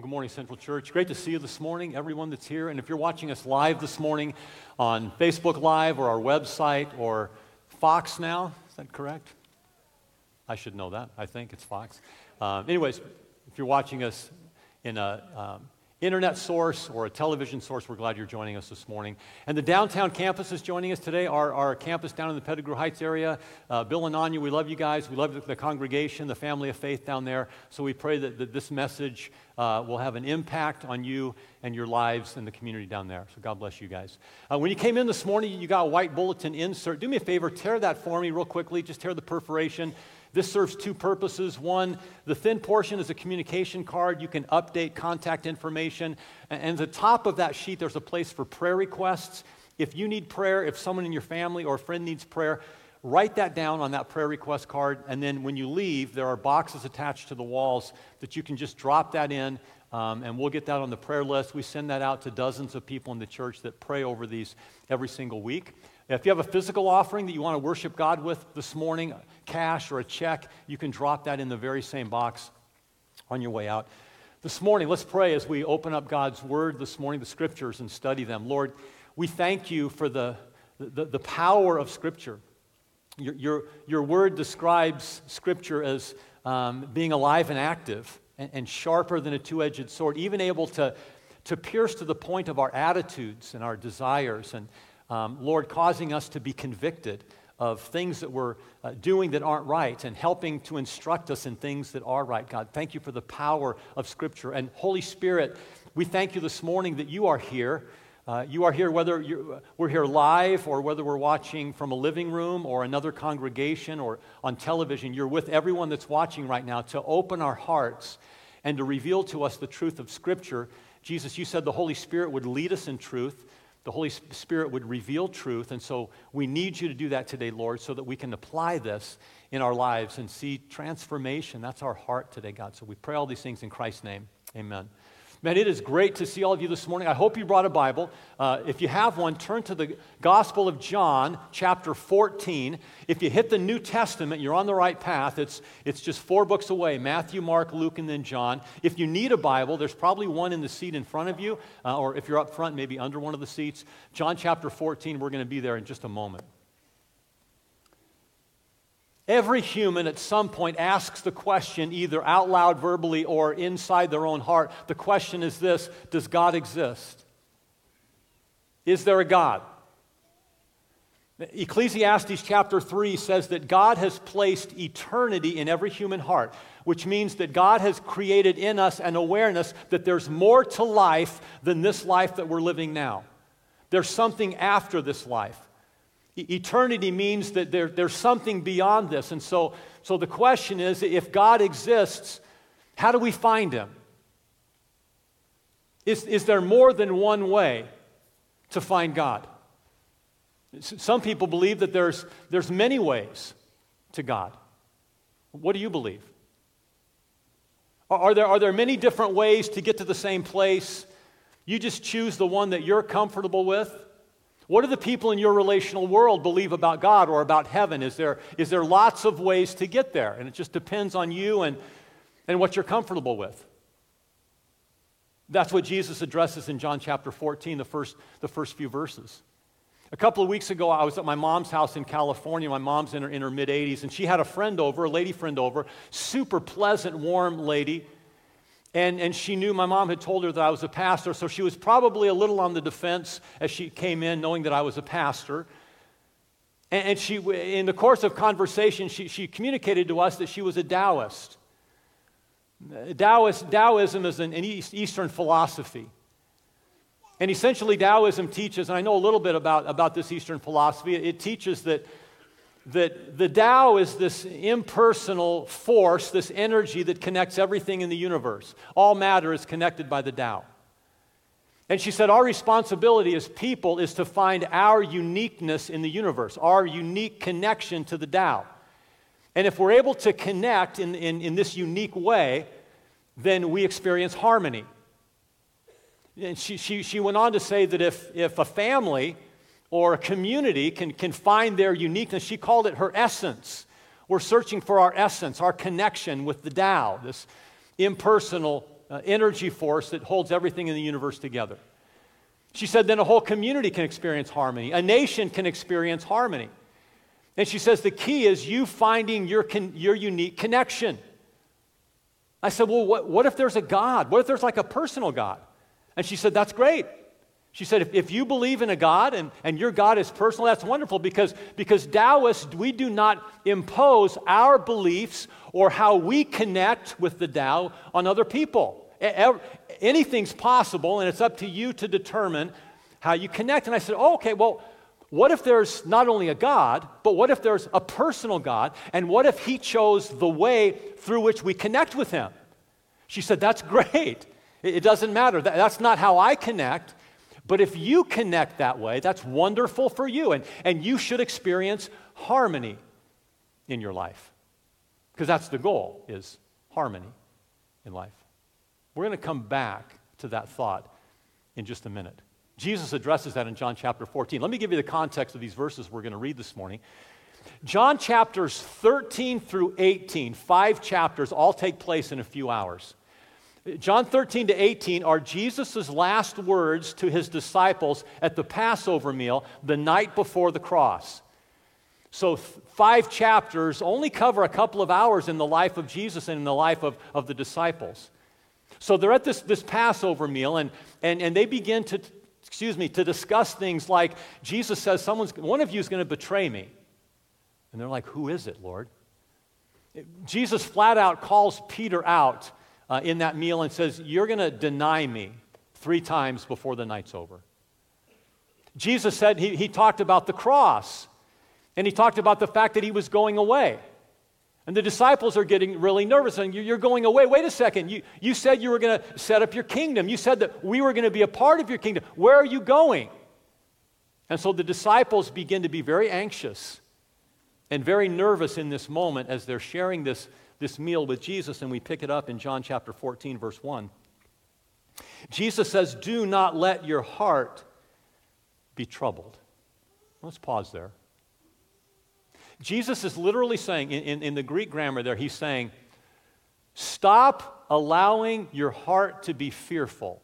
Well, good morning, Central Church. Great to see you this morning, everyone that's here. And if you're watching us live this morning on Facebook Live or our website or Fox now, is that correct? I should know that. I think it's Fox. Anyways, if you're watching us in a internet source or a television source, we're glad you're joining us this morning. And the downtown campus is joining us today, our campus down in the Pettigrew Heights area. Bill and Anya, we love you guys. We love the congregation, the family of faith down there. So we pray that this message will have an impact on you and your lives and the community down there. So God bless you guys. When you came in this morning, you got a white bulletin insert. Do me a favor, tear that for me real quickly. Just tear the perforation. This serves two purposes. One, the thin portion is a communication card. You can update contact information. And at the top of that sheet, there's a place for prayer requests. If you need prayer, if someone in your family or a friend needs prayer, write that down on that prayer request card, and then when you leave, there are boxes attached to the walls that you can just drop that in, and we'll get that on the prayer list. We send that out to dozens of people in the church that pray over these every single week. If you have a physical offering that you want to worship God with this morning, cash or a check, you can drop that in the very same box on your way out. This morning, let's pray as we open up God's Word this morning, the Scriptures, and study them. Lord, we thank you for the power of Scripture. Your word describes Scripture as being alive and active and sharper than a two-edged sword, even able to pierce to the point of our attitudes and our desires, and Lord, causing us to be convicted of things that we're doing that aren't right and helping to instruct us in things that are right. God, thank you for the power of Scripture. And Holy Spirit, we thank you this morning that you are here. You are here whether we're here live or whether we're watching from a living room or another congregation or on television. You're with everyone that's watching right now to open our hearts and to reveal to us the truth of Scripture. Jesus, you said the Holy Spirit would lead us in truth. The Holy Spirit would reveal truth. And so we need you to do that today, Lord, so that we can apply this in our lives and see transformation. That's our heart today, God. So we pray all these things in Christ's name. Amen. Man, it is great to see all of you this morning. I hope you brought a Bible. If you have one, turn to the Gospel of John, chapter 14. If you hit the New Testament, you're on the right path. It's just four books away, Matthew, Mark, Luke, and then John. If you need a Bible, there's probably one in the seat in front of you, or if you're up front, maybe under one of the seats. John chapter 14, we're going to be there in just a moment. Every human at some point asks the question, either out loud, verbally, or inside their own heart. The question is this: does God exist? Is there a God? Ecclesiastes chapter 3 says that God has placed eternity in every human heart, which means that God has created in us an awareness that there's more to life than this life that we're living now. There's something after this life. Eternity means that there's something beyond this. And so the question is, if God exists, how do we find him? Is there more than one way to find God? Some people believe that there's many ways to God. What do you believe? Are there many different ways to get to the same place? You just choose the one that you're comfortable with. What do the people in your relational world believe about God or about heaven? Is there lots of ways to get there? And it just depends on you and what you're comfortable with. That's what Jesus addresses in John chapter 14, the first few verses. A couple of weeks ago, I was at my mom's house in California. My mom's in her mid-80s, and she had a friend over, a lady friend over, super pleasant, warm lady. And she knew my mom had told her that I was a pastor, so she was probably a little on the defense as she came in, knowing that I was a pastor. And she, in the course of conversation, she communicated to us that she was a Taoist. Taoism is an Eastern philosophy. And essentially Taoism teaches, and I know a little bit about this Eastern philosophy, it teaches that the Tao is this impersonal force, this energy that connects everything in the universe. All matter is connected by the Tao. And she said, our responsibility as people is to find our uniqueness in the universe, our unique connection to the Tao. And if we're able to connect in this unique way, then we experience harmony. And she went on to say that if a family or a community can find their uniqueness. She called it her essence. We're searching for our essence, our connection with the Tao, this impersonal energy force that holds everything in the universe together. She said, then a whole community can experience harmony. A nation can experience harmony. And she says, the key is you finding your unique connection. I said, well, what if there's a God? What if there's like a personal God? And she said, that's great. She said, if you believe in a God and your God is personal, that's wonderful, because Taoists, we do not impose our beliefs or how we connect with the Tao on other people. Anything's possible, and it's up to you to determine how you connect. And I said, oh, okay, well, what if there's not only a God, but what if there's a personal God, and what if he chose the way through which we connect with him? She said, that's great. It doesn't matter. That's not how I connect. But if you connect that way, that's wonderful for you, and you should experience harmony in your life, because that's the goal, is harmony in life. We're going to come back to that thought in just a minute. Jesus addresses that in John chapter 14. Let me give you the context of these verses we're going to read this morning. John chapters 13 through 18, 5 chapters, all take place in a few hours. John 13 to 18 are Jesus' last words to his disciples at the Passover meal the night before the cross. So 5 chapters only cover a couple of hours in the life of Jesus and in the life of the disciples. So they're at this Passover meal, and they begin to discuss things like, Jesus says, one of you is going to betray me. And they're like, who is it, Lord? Jesus flat out calls Peter out in that meal and says, you're going to deny me 3 times before the night's over. Jesus said, he talked about the cross, and he talked about the fact that he was going away. And the disciples are getting really nervous. And you're going away. Wait a second. You said you were going to set up your kingdom. You said that we were going to be a part of your kingdom. Where are you going? And so the disciples begin to be very anxious and very nervous in this moment as they're sharing this meal with Jesus. And we pick it up in John chapter 14, verse 1. Jesus says, do not let your heart be troubled. Let's pause there. Jesus is literally saying, in the Greek grammar there, he's saying, stop allowing your heart to be fearful.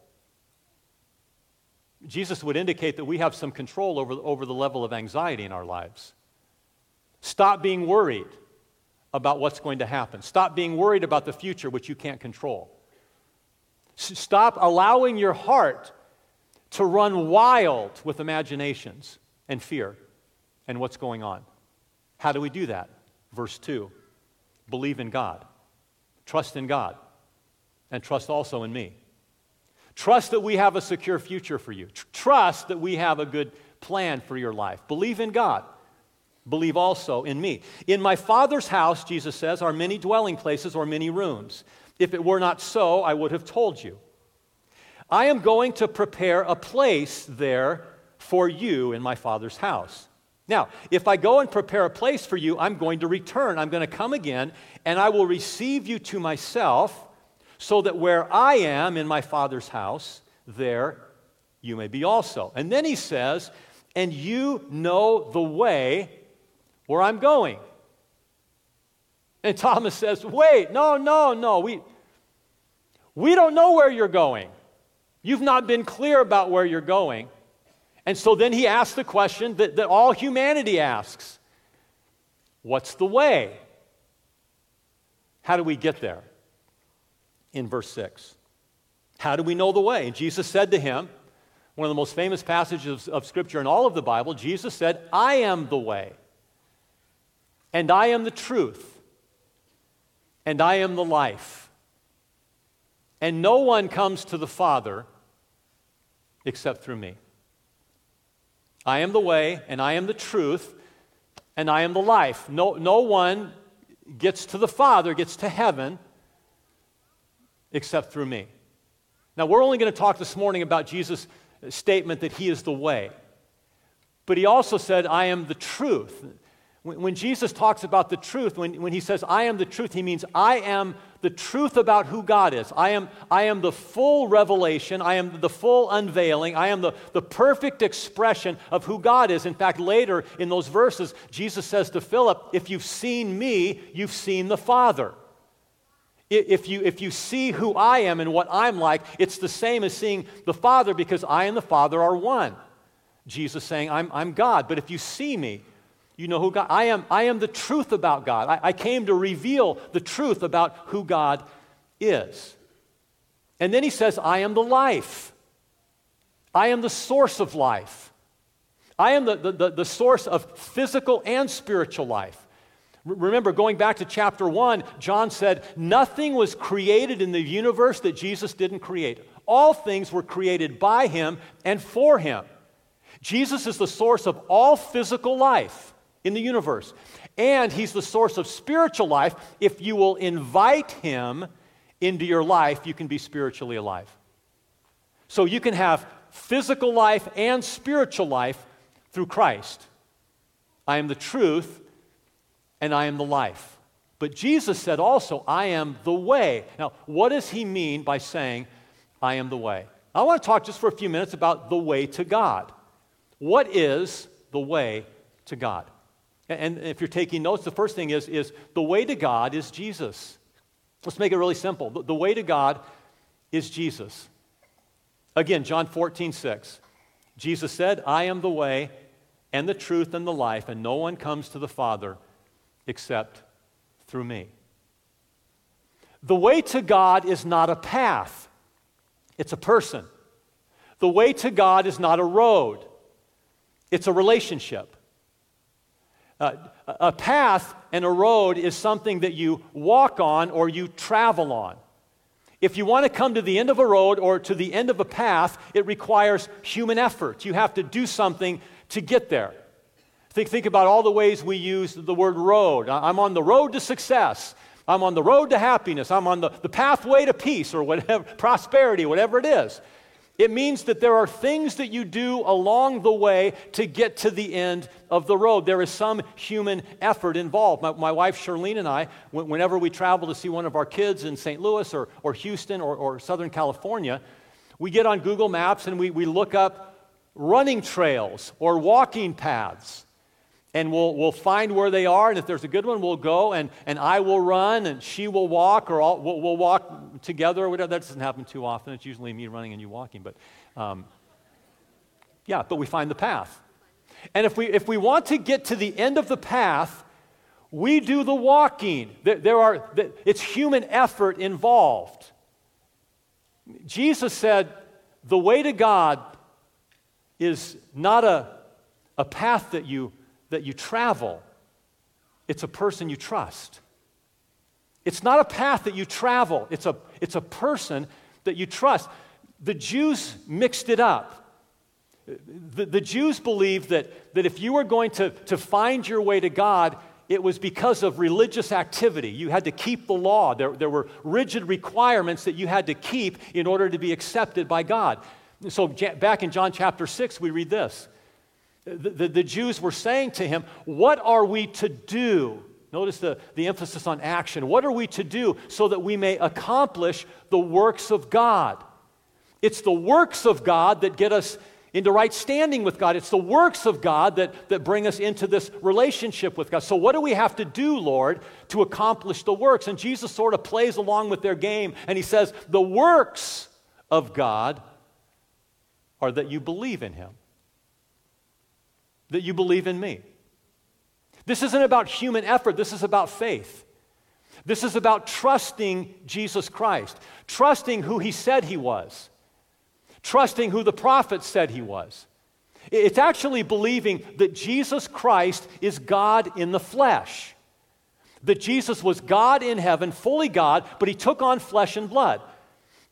Jesus would indicate that we have some control over the level of anxiety in our lives. Stop being worried about what's going to happen. Stop being worried about the future, which you can't control. Stop allowing your heart to run wild with imaginations and fear and what's going on. How do we do that? Verse 2, believe in God, trust in God, and trust also in me. Trust that we have a secure future for you. Trust that we have a good plan for your life. Believe in God. Believe also in me. In my Father's house, Jesus says, are many dwelling places or many rooms. If it were not so, I would have told you. I am going to prepare a place there for you in my Father's house. Now, if I go and prepare a place for you, I'm going to return. I'm going to come again, and I will receive you to myself, so that where I am in my Father's house, there you may be also. And then he says, and you know the way where I'm going. And Thomas says, wait, no, we don't know where you're going. You've not been clear about where you're going. And so then he asks the question that all humanity asks. What's the way? How do we get there? In verse 6. How do we know the way? And Jesus said to him, one of the most famous passages of Scripture in all of the Bible, Jesus said, I am the way, and I am the truth, and I am the life. And no one comes to the Father except through me. I am the way, and I am the truth, and I am the life. No one gets to the Father, gets to heaven, except through me. Now, we're only going to talk this morning about Jesus' statement that he is the way. But he also said, I am the truth. When Jesus talks about the truth, when he says, I am the truth, he means I am the truth about who God is. I am the full revelation. I am the full unveiling. I am the perfect expression of who God is. In fact, later in those verses, Jesus says to Philip, if you've seen me, you've seen the Father. If you see who I am and what I'm like, it's the same as seeing the Father, because I and the Father are one. Jesus saying, I'm God. But if you see me, you know who God, I am the truth about God. I came to reveal the truth about who God is. And then he says, I am the life. I am the source of life. I am the source of physical and spiritual life. Remember, going back to chapter 1, John said, nothing was created in the universe that Jesus didn't create. All things were created by him and for him. Jesus is the source of all physical life in the universe. And he's the source of spiritual life. If you will invite him into your life, you can be spiritually alive. So you can have physical life and spiritual life through Christ. I am the truth and I am the life. But Jesus said also, I am the way. Now, what does he mean by saying, I am the way? I want to talk just for a few minutes about the way to God. What is the way to God? And if you're taking notes, the first thing is the way to God is Jesus. Let's make it really simple. The way to God is Jesus. Again, John 14:6. Jesus said, I am the way and the truth and the life, and no one comes to the Father except through me. The way to God is not a path. It's a person. The way to God is not a road. It's a relationship. A path and a road is something that you walk on or you travel on. If you want to come to the end of a road or to the end of a path, it requires human effort. You have to do something to get there. Think about all the ways we use the word road. I'm on the road to success. I'm on the road to happiness. I'm on the pathway to peace or whatever, prosperity, whatever it is. It means that there are things that you do along the way to get to the end of the road. There is some human effort involved. My wife, Charlene, and I, whenever we travel to see one of our kids in St. Louis or Houston or Southern California, we get on Google Maps and we look up running trails or walking paths. And we'll find where they are, and if there's a good one, we'll go, and I will run, and she will walk, or we'll walk together, or whatever. That doesn't happen too often. It's usually me running and you walking, but but we find the path. And if we want to get to the end of the path, we do the walking. It's human effort involved. Jesus said, the way to God is not a path that you travel. It's a person you trust. It's not a path that you travel. It's a person that you trust. The Jews mixed it up. The Jews believed that if you were going to find your way to God, it was because of religious activity. You had to keep the law. There were rigid requirements that you had to keep in order to be accepted by God. So back in John chapter 6, we read this. The Jews were saying to him, what are we to do? Notice the emphasis on action. What are we to do so that we may accomplish the works of God? It's the works of God that get us into right standing with God. It's the works of God that bring us into this relationship with God. So what do we have to do, Lord, to accomplish the works? And Jesus sort of plays along with their game, and he says, the works of God are that you believe in him. That you believe in me. This isn't about human effort. This is about faith. This is about trusting Jesus Christ, trusting who he said he was, trusting who the prophets said he was. It's actually believing that Jesus Christ is God in the flesh, that Jesus was God in heaven, fully God, but he took on flesh and blood.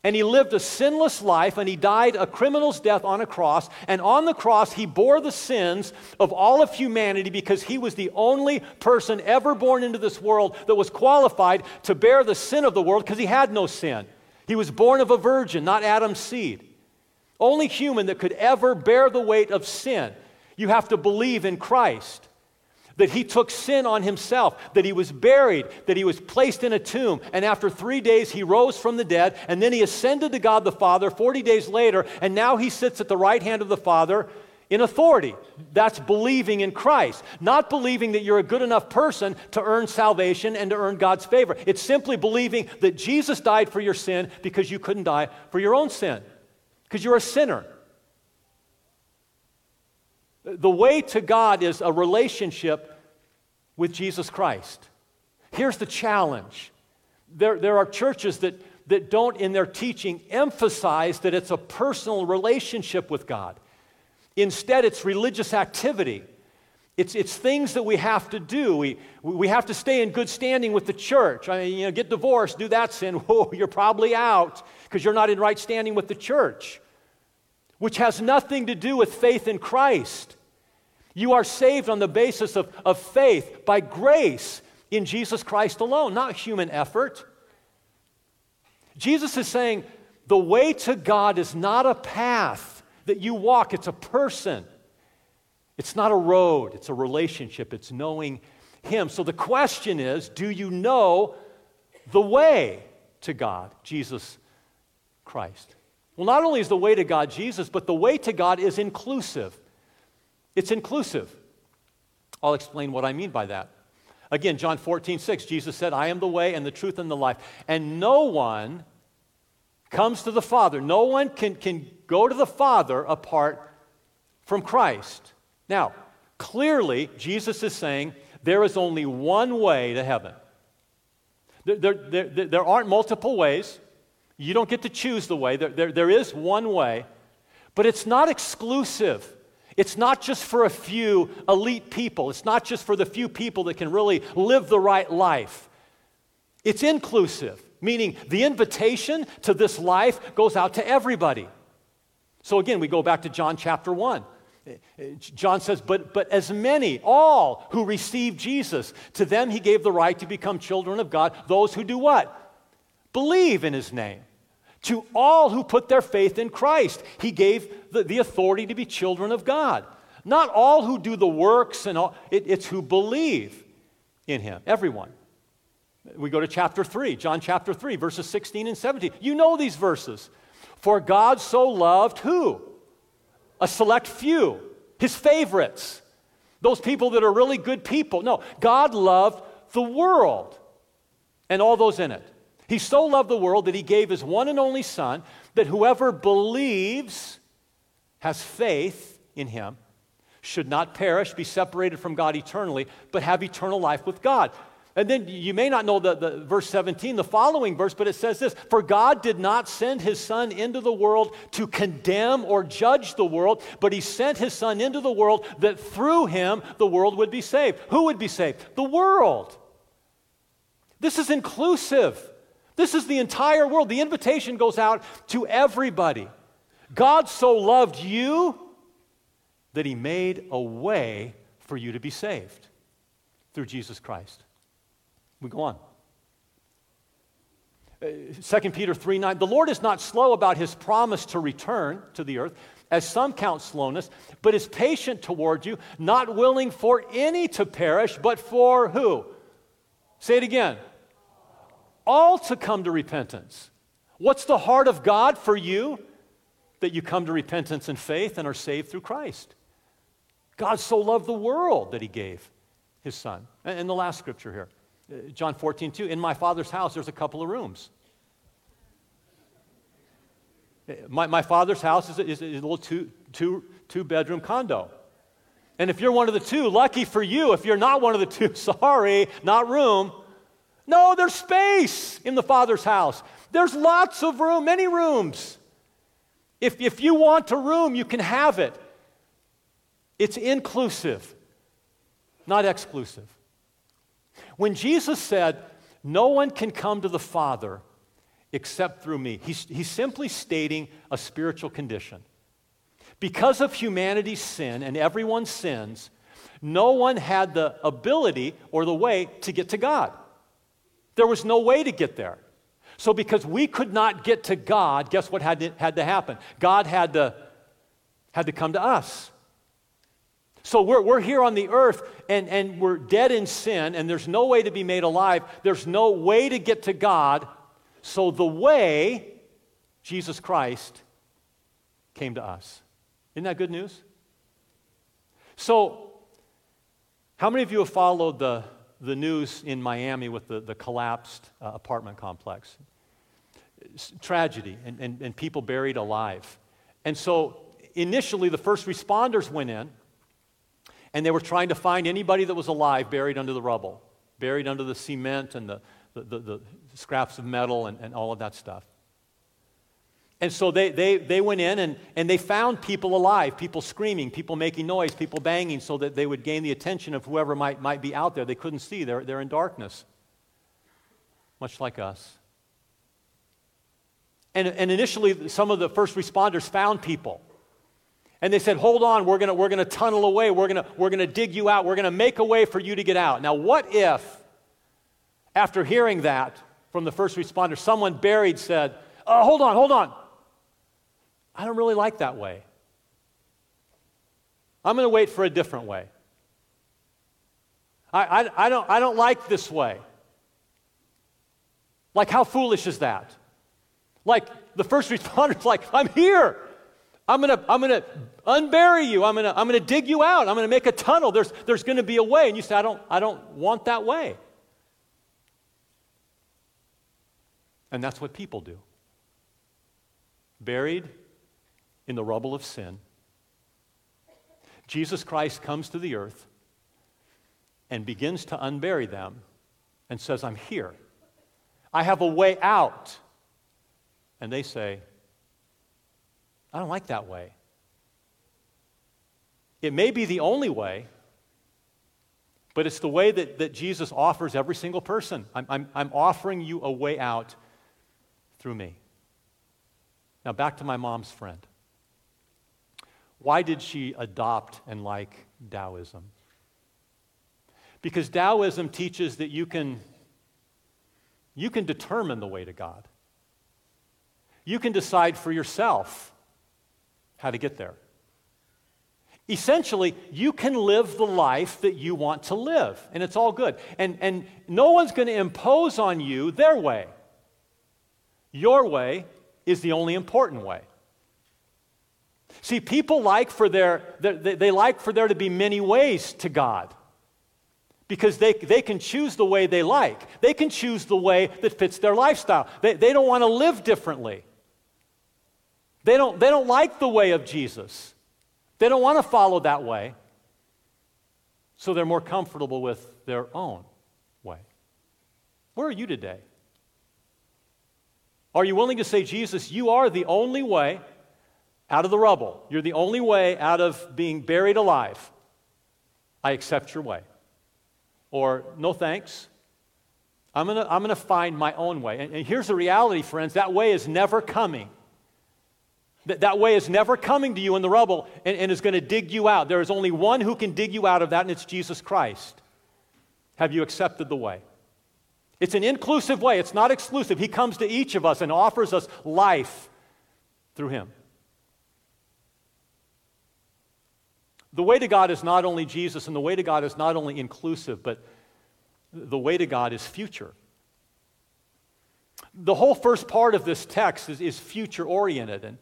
And he lived a sinless life, and he died a criminal's death on a cross. And on the cross, he bore the sins of all of humanity because he was the only person ever born into this world that was qualified to bear the sin of the world because he had no sin. He was born of a virgin, not Adam's seed. Only human that could ever bear the weight of sin. You have to believe in Christ, that he took sin on himself, that he was buried, that he was placed in a tomb, and after 3 days he rose from the dead, and then he ascended to God the Father 40 days later, and now he sits at the right hand of the Father in authority. That's believing in Christ, not believing that you're a good enough person to earn salvation and to earn God's favor. It's simply believing that Jesus died for your sin because you couldn't die for your own sin, because you're a sinner. The way to God is a relationship with Jesus Christ. Here's the challenge. There are churches that don't, in their teaching, emphasize that it's a personal relationship with God. Instead, it's religious activity. It's things that we have to do. We have to stay in good standing with the church. I mean, get divorced, do that sin. Whoa, you're probably out because you're not in right standing with the church, which has nothing to do with faith in Christ. You are saved on the basis of faith, by grace, in Jesus Christ alone, not human effort. Jesus is saying the way to God is not a path that you walk. It's a person. It's not a road. It's a relationship. It's knowing Him. So the question is, do you know the way to God, Jesus Christ? Well, not only is the way to God Jesus, but the way to God is inclusive. It's inclusive. I'll explain what I mean by that. Again, John 14:6, Jesus said, I am the way and the truth and the life. And no one comes to the Father. No one can go to the Father apart from Christ. Now, clearly, Jesus is saying there is only one way to heaven. There aren't multiple ways. You don't get to choose the way. There is one way, but it's not exclusive. It's not just for a few elite people. It's not just for the few people that can really live the right life. It's inclusive, meaning the invitation to this life goes out to everybody. So again, we go back to John chapter 1. John says, but as many, all who received Jesus, to them he gave the right to become children of God, those who do what? Believe in his name. To all who put their faith in Christ, he gave the authority to be children of God. Not all who do the works and all, it's who believe in him, everyone. We go to chapter 3, John chapter 3, verses 16 and 17. You know these verses. For God so loved who? A select few, his favorites, those people that are really good people. No, God loved the world and all those in it. He so loved the world that he gave his one and only Son, that whoever believes, has faith in him, should not perish, be separated from God eternally, but have eternal life with God. And then you may not know the verse 17, the following verse, but it says this, for God did not send his Son into the world to condemn or judge the world, but he sent his Son into the world that through him the world would be saved. Who would be saved? The world. This is inclusive. This is the entire world. The invitation goes out to everybody. God so loved you that he made a way for you to be saved through Jesus Christ. We go on. 2 Peter 3:9, the Lord is not slow about his promise to return to the earth, as some count slowness, but is patient toward you, not willing for any to perish, but for who? Say it again. All to come to repentance. What's the heart of God for you? That you come to repentance and faith and are saved through Christ. God so loved the world that he gave his Son. And the last scripture here, John 14:2, in my Father's house there's a couple of rooms. My Father's house is a little two-bedroom condo. And if you're one of the two, lucky for you. If you're not one of the two, sorry, not room. No, there's space in the Father's house. There's lots of room, many rooms. If you want a room, you can have it. It's inclusive, not exclusive. When Jesus said, no one can come to the Father except through me, he's simply stating a spiritual condition. Because of humanity's sin, and everyone sins, no one had the ability or the way to get to God. There was no way to get there. So because we could not get to God, guess what had to happen? God had to come to us. So we're here on the earth, and we're dead in sin, and there's no way to be made alive. There's no way to get to God. So the way, Jesus Christ, came to us. Isn't that good news? So, how many of you have followed the news in Miami with the collapsed apartment complex? Tragedy, and people buried alive. And so, initially, the first responders went in, and they were trying to find anybody that was alive buried under the rubble, buried under the cement and the scraps of metal and all of that stuff. And so they went in and they found people alive, people screaming, people making noise, people banging, so that they would gain the attention of whoever might be out there. They couldn't see. They're in darkness, much like us. And initially, some of the first responders found people. And they said, hold on, we're gonna tunnel away, we're gonna dig you out, we're gonna make a way for you to get out. Now, what if, after hearing that from the first responder, someone buried said, oh, hold on, I don't really like that way. I'm gonna wait for a different way. I don't like this way. Like, how foolish is that? Like, the first responder's like, I'm here. I'm gonna unbury you. I'm gonna dig you out. I'm gonna make a tunnel. There's gonna be a way. And you say, I don't want that way. And that's what people do. Buried in the rubble of sin, Jesus Christ comes to the earth and begins to unbury them and says, I'm here. I have a way out. And they say, I don't like that way. It may be the only way, but it's the way that Jesus offers every single person. I'm offering you a way out through me. Now back to my mom's friend. Why did she adopt and like Taoism? Because Taoism teaches that you can determine the way to God. You can decide for yourself how to get there. Essentially, you can live the life that you want to live, and it's all good. And no one's going to impose on you their way. Your way is the only important way. See, people like for there to be many ways to God, because they can choose the way they like. They can choose the way that fits their lifestyle. They don't want to live differently. They don't like the way of Jesus. They don't want to follow that way. So they're more comfortable with their own way. Where are you today? Are you willing to say, Jesus, you are the only way out of the rubble. You're the only way out of being buried alive. I accept your way. Or, no thanks. I'm gonna find my own way. And here's the reality, friends. That way is never coming. That way is never coming to you in the rubble and is going to dig you out. There is only one who can dig you out of that, and it's Jesus Christ. Have you accepted the way? It's an inclusive way. It's not exclusive. He comes to each of us and offers us life through him. The way to God is not only Jesus, and the way to God is not only inclusive, but the way to God is future. The whole first part of this text is future-oriented, and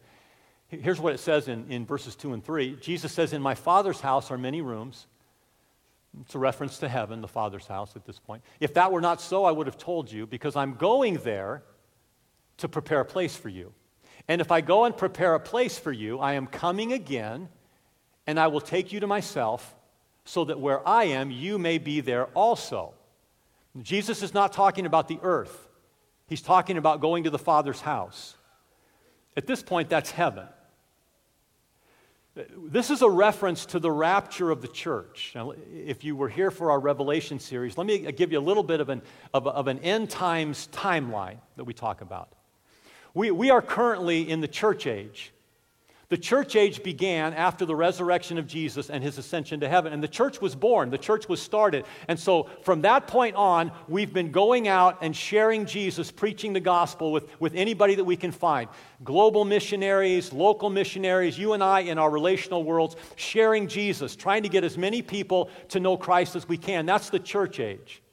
here's what it says in verses 2 and 3. Jesus says, in my Father's house are many rooms. It's a reference to heaven, the Father's house at this point. If that were not so, I would have told you, because I'm going there to prepare a place for you. And if I go and prepare a place for you, I am coming again, and I will take you to myself, so that where I am, you may be there also. Jesus is not talking about the earth. He's talking about going to the Father's house. At this point, that's heaven. This is a reference to the rapture of the church. Now, if you were here for our Revelation series, let me give you a little bit of an end times timeline that we talk about. We are currently in the church age. The church age began after the resurrection of Jesus and his ascension to heaven, and the church was born. The church was started. And so from that point on, we've been going out and sharing Jesus, preaching the gospel with anybody that we can find. Global missionaries, local missionaries, you and I in our relational worlds, sharing Jesus, trying to get as many people to know Christ as we can. That's the church age.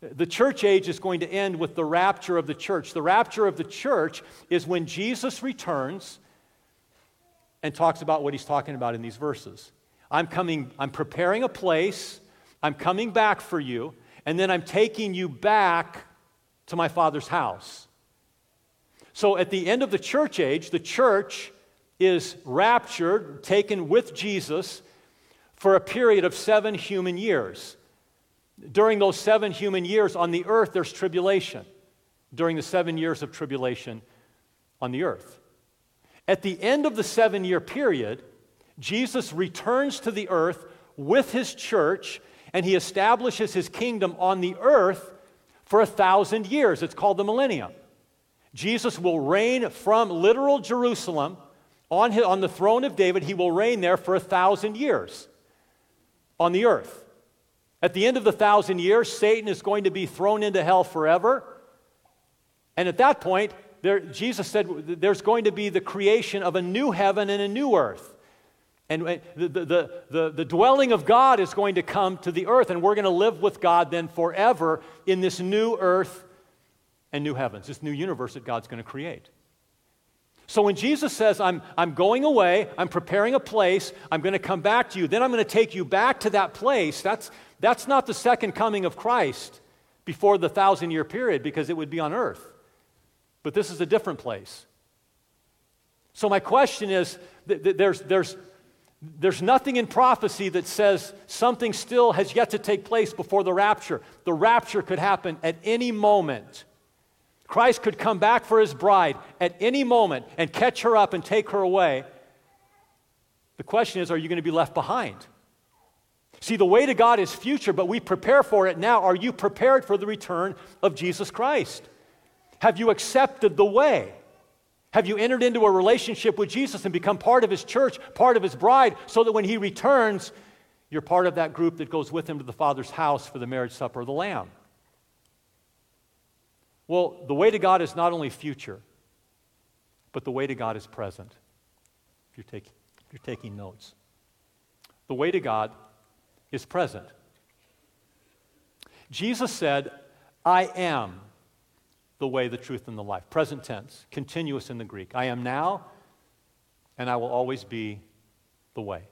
The church age is going to end with the rapture of the church. The rapture of the church is when Jesus returns and talks about what he's talking about in these verses. I'm coming, I'm preparing a place, I'm coming back for you, and then I'm taking you back to my Father's house. So at the end of the church age, the church is raptured, taken with Jesus for a period of 7 human years. During those 7 human years on the earth, there's tribulation. During the 7 years of tribulation on the earth. At the end of the 7-year period, Jesus returns to the earth with his church, and he establishes his kingdom on the earth for 1,000 years. It's called the millennium. Jesus will reign from literal Jerusalem on the throne of David. He will reign there for 1,000 years on the earth. At the end of the 1,000 years, Satan is going to be thrown into hell forever. And at that point, Jesus said there's going to be the creation of a new heaven and a new earth. And the dwelling of God is going to come to the earth, and we're going to live with God then forever in this new earth and new heavens, this new universe that God's going to create. So when Jesus says, I'm going away, I'm preparing a place, I'm going to come back to you, then I'm going to take you back to that place, that's not the second coming of Christ before the 1,000-year period, because it would be on earth. But this is a different place. So my question is, there's nothing in prophecy that says something still has yet to take place before the rapture. The rapture could happen at any moment. Christ could come back for his bride at any moment and catch her up and take her away. The question is, are you going to be left behind? See, the way to God is future, but we prepare for it now. Are you prepared for the return of Jesus Christ? Have you accepted the way? Have you entered into a relationship with Jesus and become part of his church, part of his bride, so that when he returns, you're part of that group that goes with him to the Father's house for the marriage supper of the Lamb? Well, the way to God is not only future, but the way to God is present. If you're taking notes. The way to God is present. Jesus said, I am the way, the truth, and the life. Present tense, continuous in the Greek. I am now, and I will always be the way.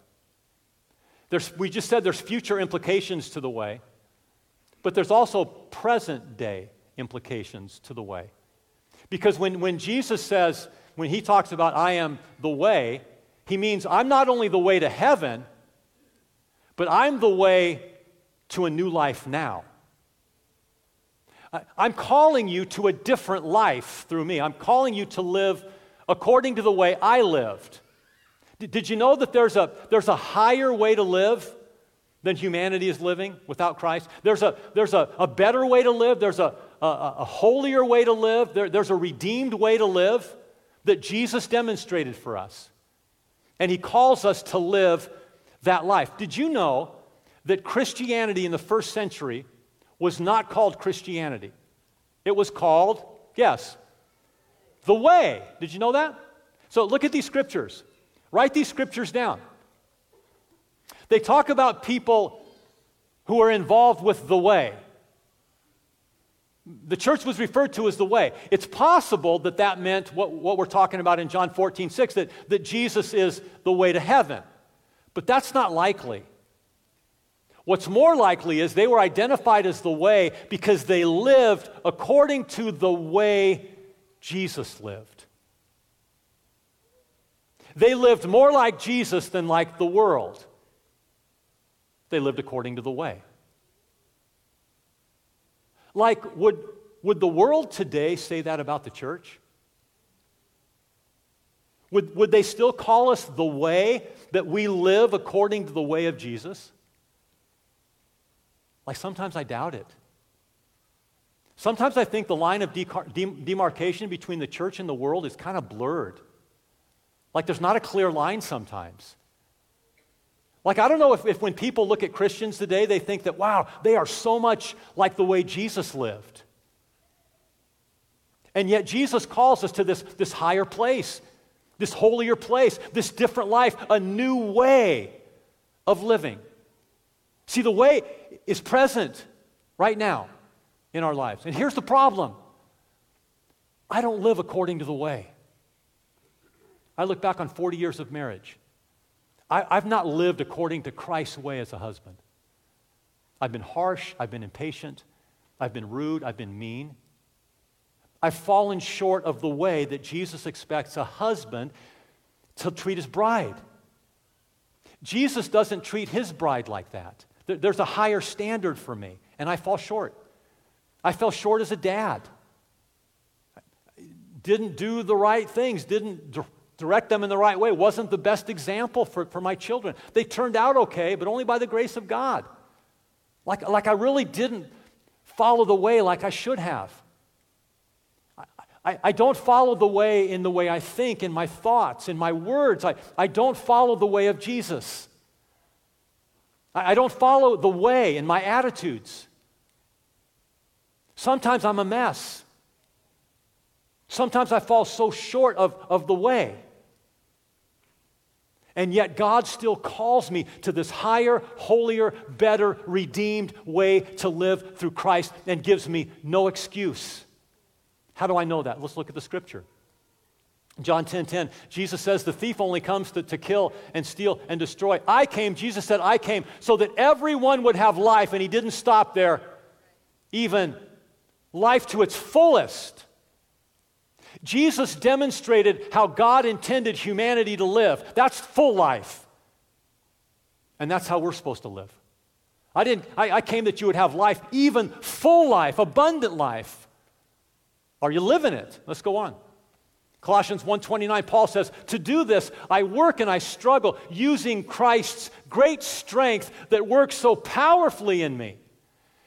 We just said there's future implications to the way, but there's also present day implications to the way. Because when Jesus says, when he talks about I am the way, he means I'm not only the way to heaven, but I'm the way to a new life now. I'm calling you to a different life through me. I'm calling you to live according to the way I lived. Did you know that there's a higher way to live than humanity is living without Christ? There's a better way to live. There's a holier way to live. There's a redeemed way to live that Jesus demonstrated for us. And he calls us to live that life. Did you know that Christianity in the first century was not called Christianity? It was called, yes, the way. Did you know that? So look at these scriptures. Write these scriptures down. They talk about people who are involved with the way. The church was referred to as the way. It's possible that meant what we're talking about in John 14:6, that Jesus is the way to heaven. But that's not likely. What's more likely is they were identified as the way because they lived according to the way Jesus lived. They lived more like Jesus than like the world. They lived according to the way. Like, would the world today say that about the church? Would they still call us the way, that we live according to the way of Jesus? Like, sometimes I doubt it. Sometimes I think the line of demarcation between the church and the world is kind of blurred. Like, there's not a clear line sometimes. Like, I don't know if when people look at Christians today, they think that, wow, they are so much like the way Jesus lived. And yet Jesus calls us to this higher place, this holier place, this different life, a new way of living. See, the way is present right now in our lives. And here's the problem. I don't live according to the way. I look back on 40 years of marriage. I've not lived according to Christ's way as a husband. I've been harsh. I've been impatient. I've been rude. I've been mean. I've fallen short of the way that Jesus expects a husband to treat his bride. Jesus doesn't treat his bride like that. There's a higher standard for me, and I fall short. I fell short as a dad. Didn't do the right things, didn't direct them in the right way, wasn't the best example for my children. They turned out okay, but only by the grace of God. Like I really didn't follow the way like I should have. I don't follow the way in the way I think, in my thoughts, in my words. I don't follow the way of Jesus. I don't follow the way in my attitudes. Sometimes I'm a mess. Sometimes I fall so short of the way. And yet God still calls me to this higher, holier, better, redeemed way to live through Christ and gives me no excuse. How do I know that? Let's look at the scripture. John 10:10, Jesus says, the thief only comes to kill and steal and destroy. I came, Jesus said, I came so that everyone would have life, and he didn't stop there, even life to its fullest. Jesus demonstrated how God intended humanity to live. That's full life. And that's how we're supposed to live. I came that you would have life, even full life, abundant life. Are you living it? Let's go on. Colossians 1:29, Paul says, to do this, I work and I struggle using Christ's great strength that works so powerfully in me.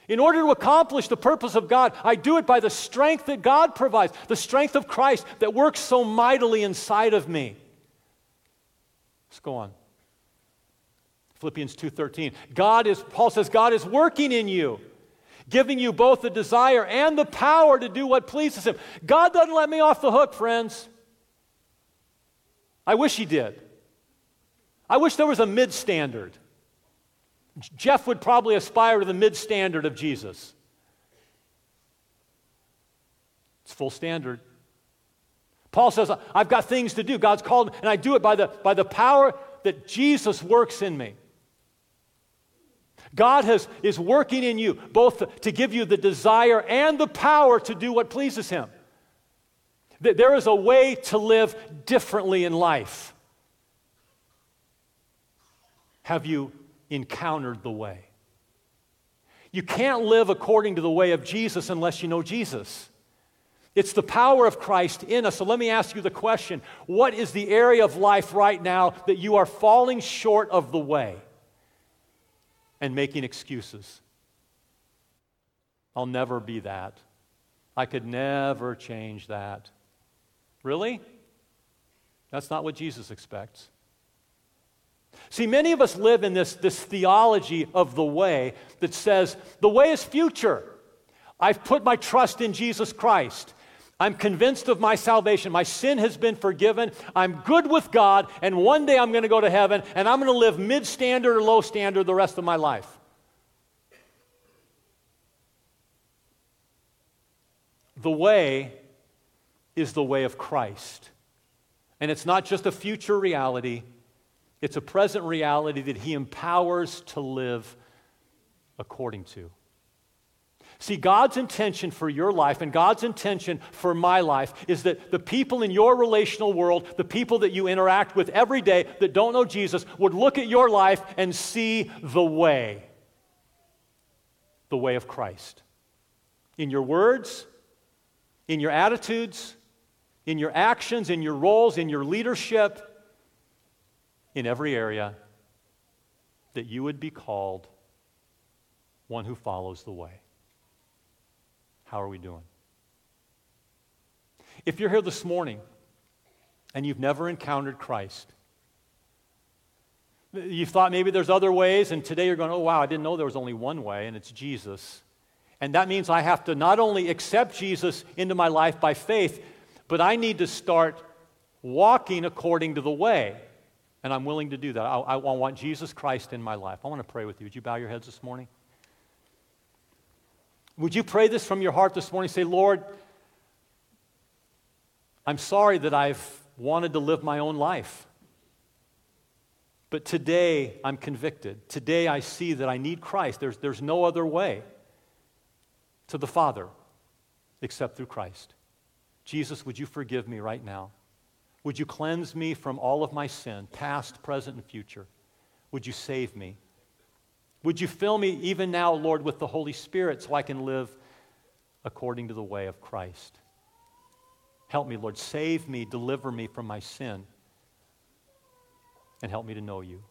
In order to accomplish the purpose of God, I do it by the strength that God provides, the strength of Christ that works so mightily inside of me. Let's go on. Philippians 2:13, Paul says, God is working in you, giving you both the desire and the power to do what pleases Him. God doesn't let me off the hook, friends. I wish He did. I wish there was a mid-standard. Jeff would probably aspire to the mid-standard of Jesus. It's full standard. Paul says, I've got things to do. God's called me, and I do it by the power that Jesus works in me. God is working in you both to give you the desire and the power to do what pleases Him. There is a way to live differently in life. Have you encountered the way? You can't live according to the way of Jesus unless you know Jesus. It's the power of Christ in us. So let me ask you the question, what is the area of life right now that you are falling short of the way? And making excuses. I'll never be that. I could never change that. Really? That's not what Jesus expects. See, many of us live in this theology of the way that says, the way is future. I've put my trust in Jesus Christ. I'm convinced of my salvation. My sin has been forgiven. I'm good with God, and one day I'm going to go to heaven, and I'm going to live mid-standard or low-standard the rest of my life. The way is the way of Christ. And it's not just a future reality. It's a present reality that He empowers to live according to. See, God's intention for your life and God's intention for my life is that the people in your relational world, the people that you interact with every day that don't know Jesus, would look at your life and see the way of Christ. In your words, in your attitudes, in your actions, in your roles, in your leadership, in every area, that you would be called one who follows the way. How are we doing? If you're here this morning and you've never encountered Christ, you've thought maybe there's other ways, and today you're going, oh, wow, I didn't know there was only one way, and it's Jesus. And that means I have to not only accept Jesus into my life by faith, but I need to start walking according to the way, and I'm willing to do that. I want Jesus Christ in my life. I want to pray with you. Would you bow your heads this morning? Would you pray this from your heart this morning? Say, Lord, I'm sorry that I've wanted to live my own life. But today, I'm convicted. Today, I see that I need Christ. There's no other way to the Father except through Christ. Jesus, would you forgive me right now? Would you cleanse me from all of my sin, past, present, and future? Would you save me? Would you fill me even now, Lord, with the Holy Spirit so I can live according to the way of Christ? Help me, Lord. Save me, deliver me from my sin, and help me to know you.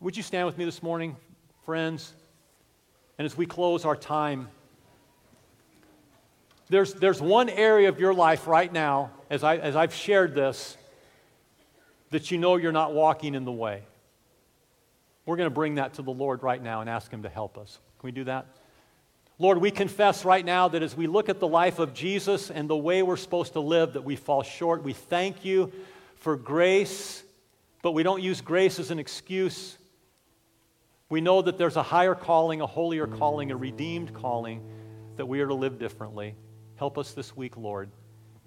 Would you stand with me this morning, friends? And as we close our time, there's one area of your life right now, as I've shared this, that you know you're not walking in the way. We're going to bring that to the Lord right now and ask him to help us. Can we do that? Lord, we confess right now that as we look at the life of Jesus and the way we're supposed to live, that we fall short. We thank you for grace, but we don't use grace as an excuse. We know that there's a higher calling, a holier calling, a redeemed calling, that we are to live differently. Help us this week, Lord,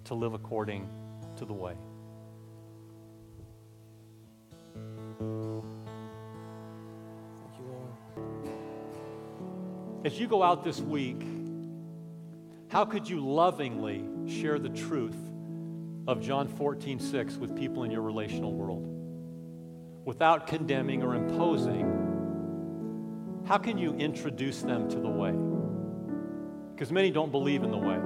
to live according to the way. As you go out this week, how could you lovingly share the truth of John 14:6 with people in your relational world without condemning or imposing? How can you introduce them to the way? Because many don't believe in the way.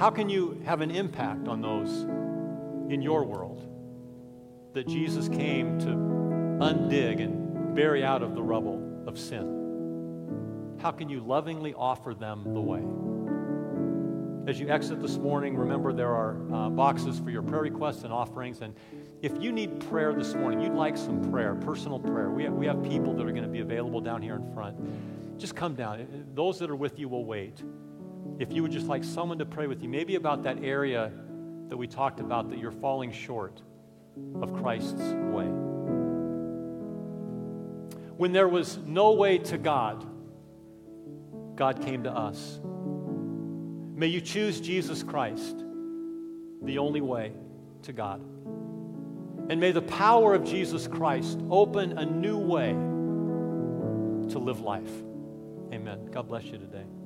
How can you have an impact on those in your world that Jesus came to undig and bury out of the rubble of sin? How can you lovingly offer them the way? As you exit this morning, remember there are boxes for your prayer requests and offerings. And if you need prayer this morning, you'd like some prayer, personal prayer. We have people that are going to be available down here in front. Just come down. Those that are with you will wait. If you would just like someone to pray with you, maybe about that area that we talked about, that you're falling short of Christ's way. When there was no way to God, God came to us. May you choose Jesus Christ, the only way to God. And may the power of Jesus Christ open a new way to live life. Amen. God bless you today.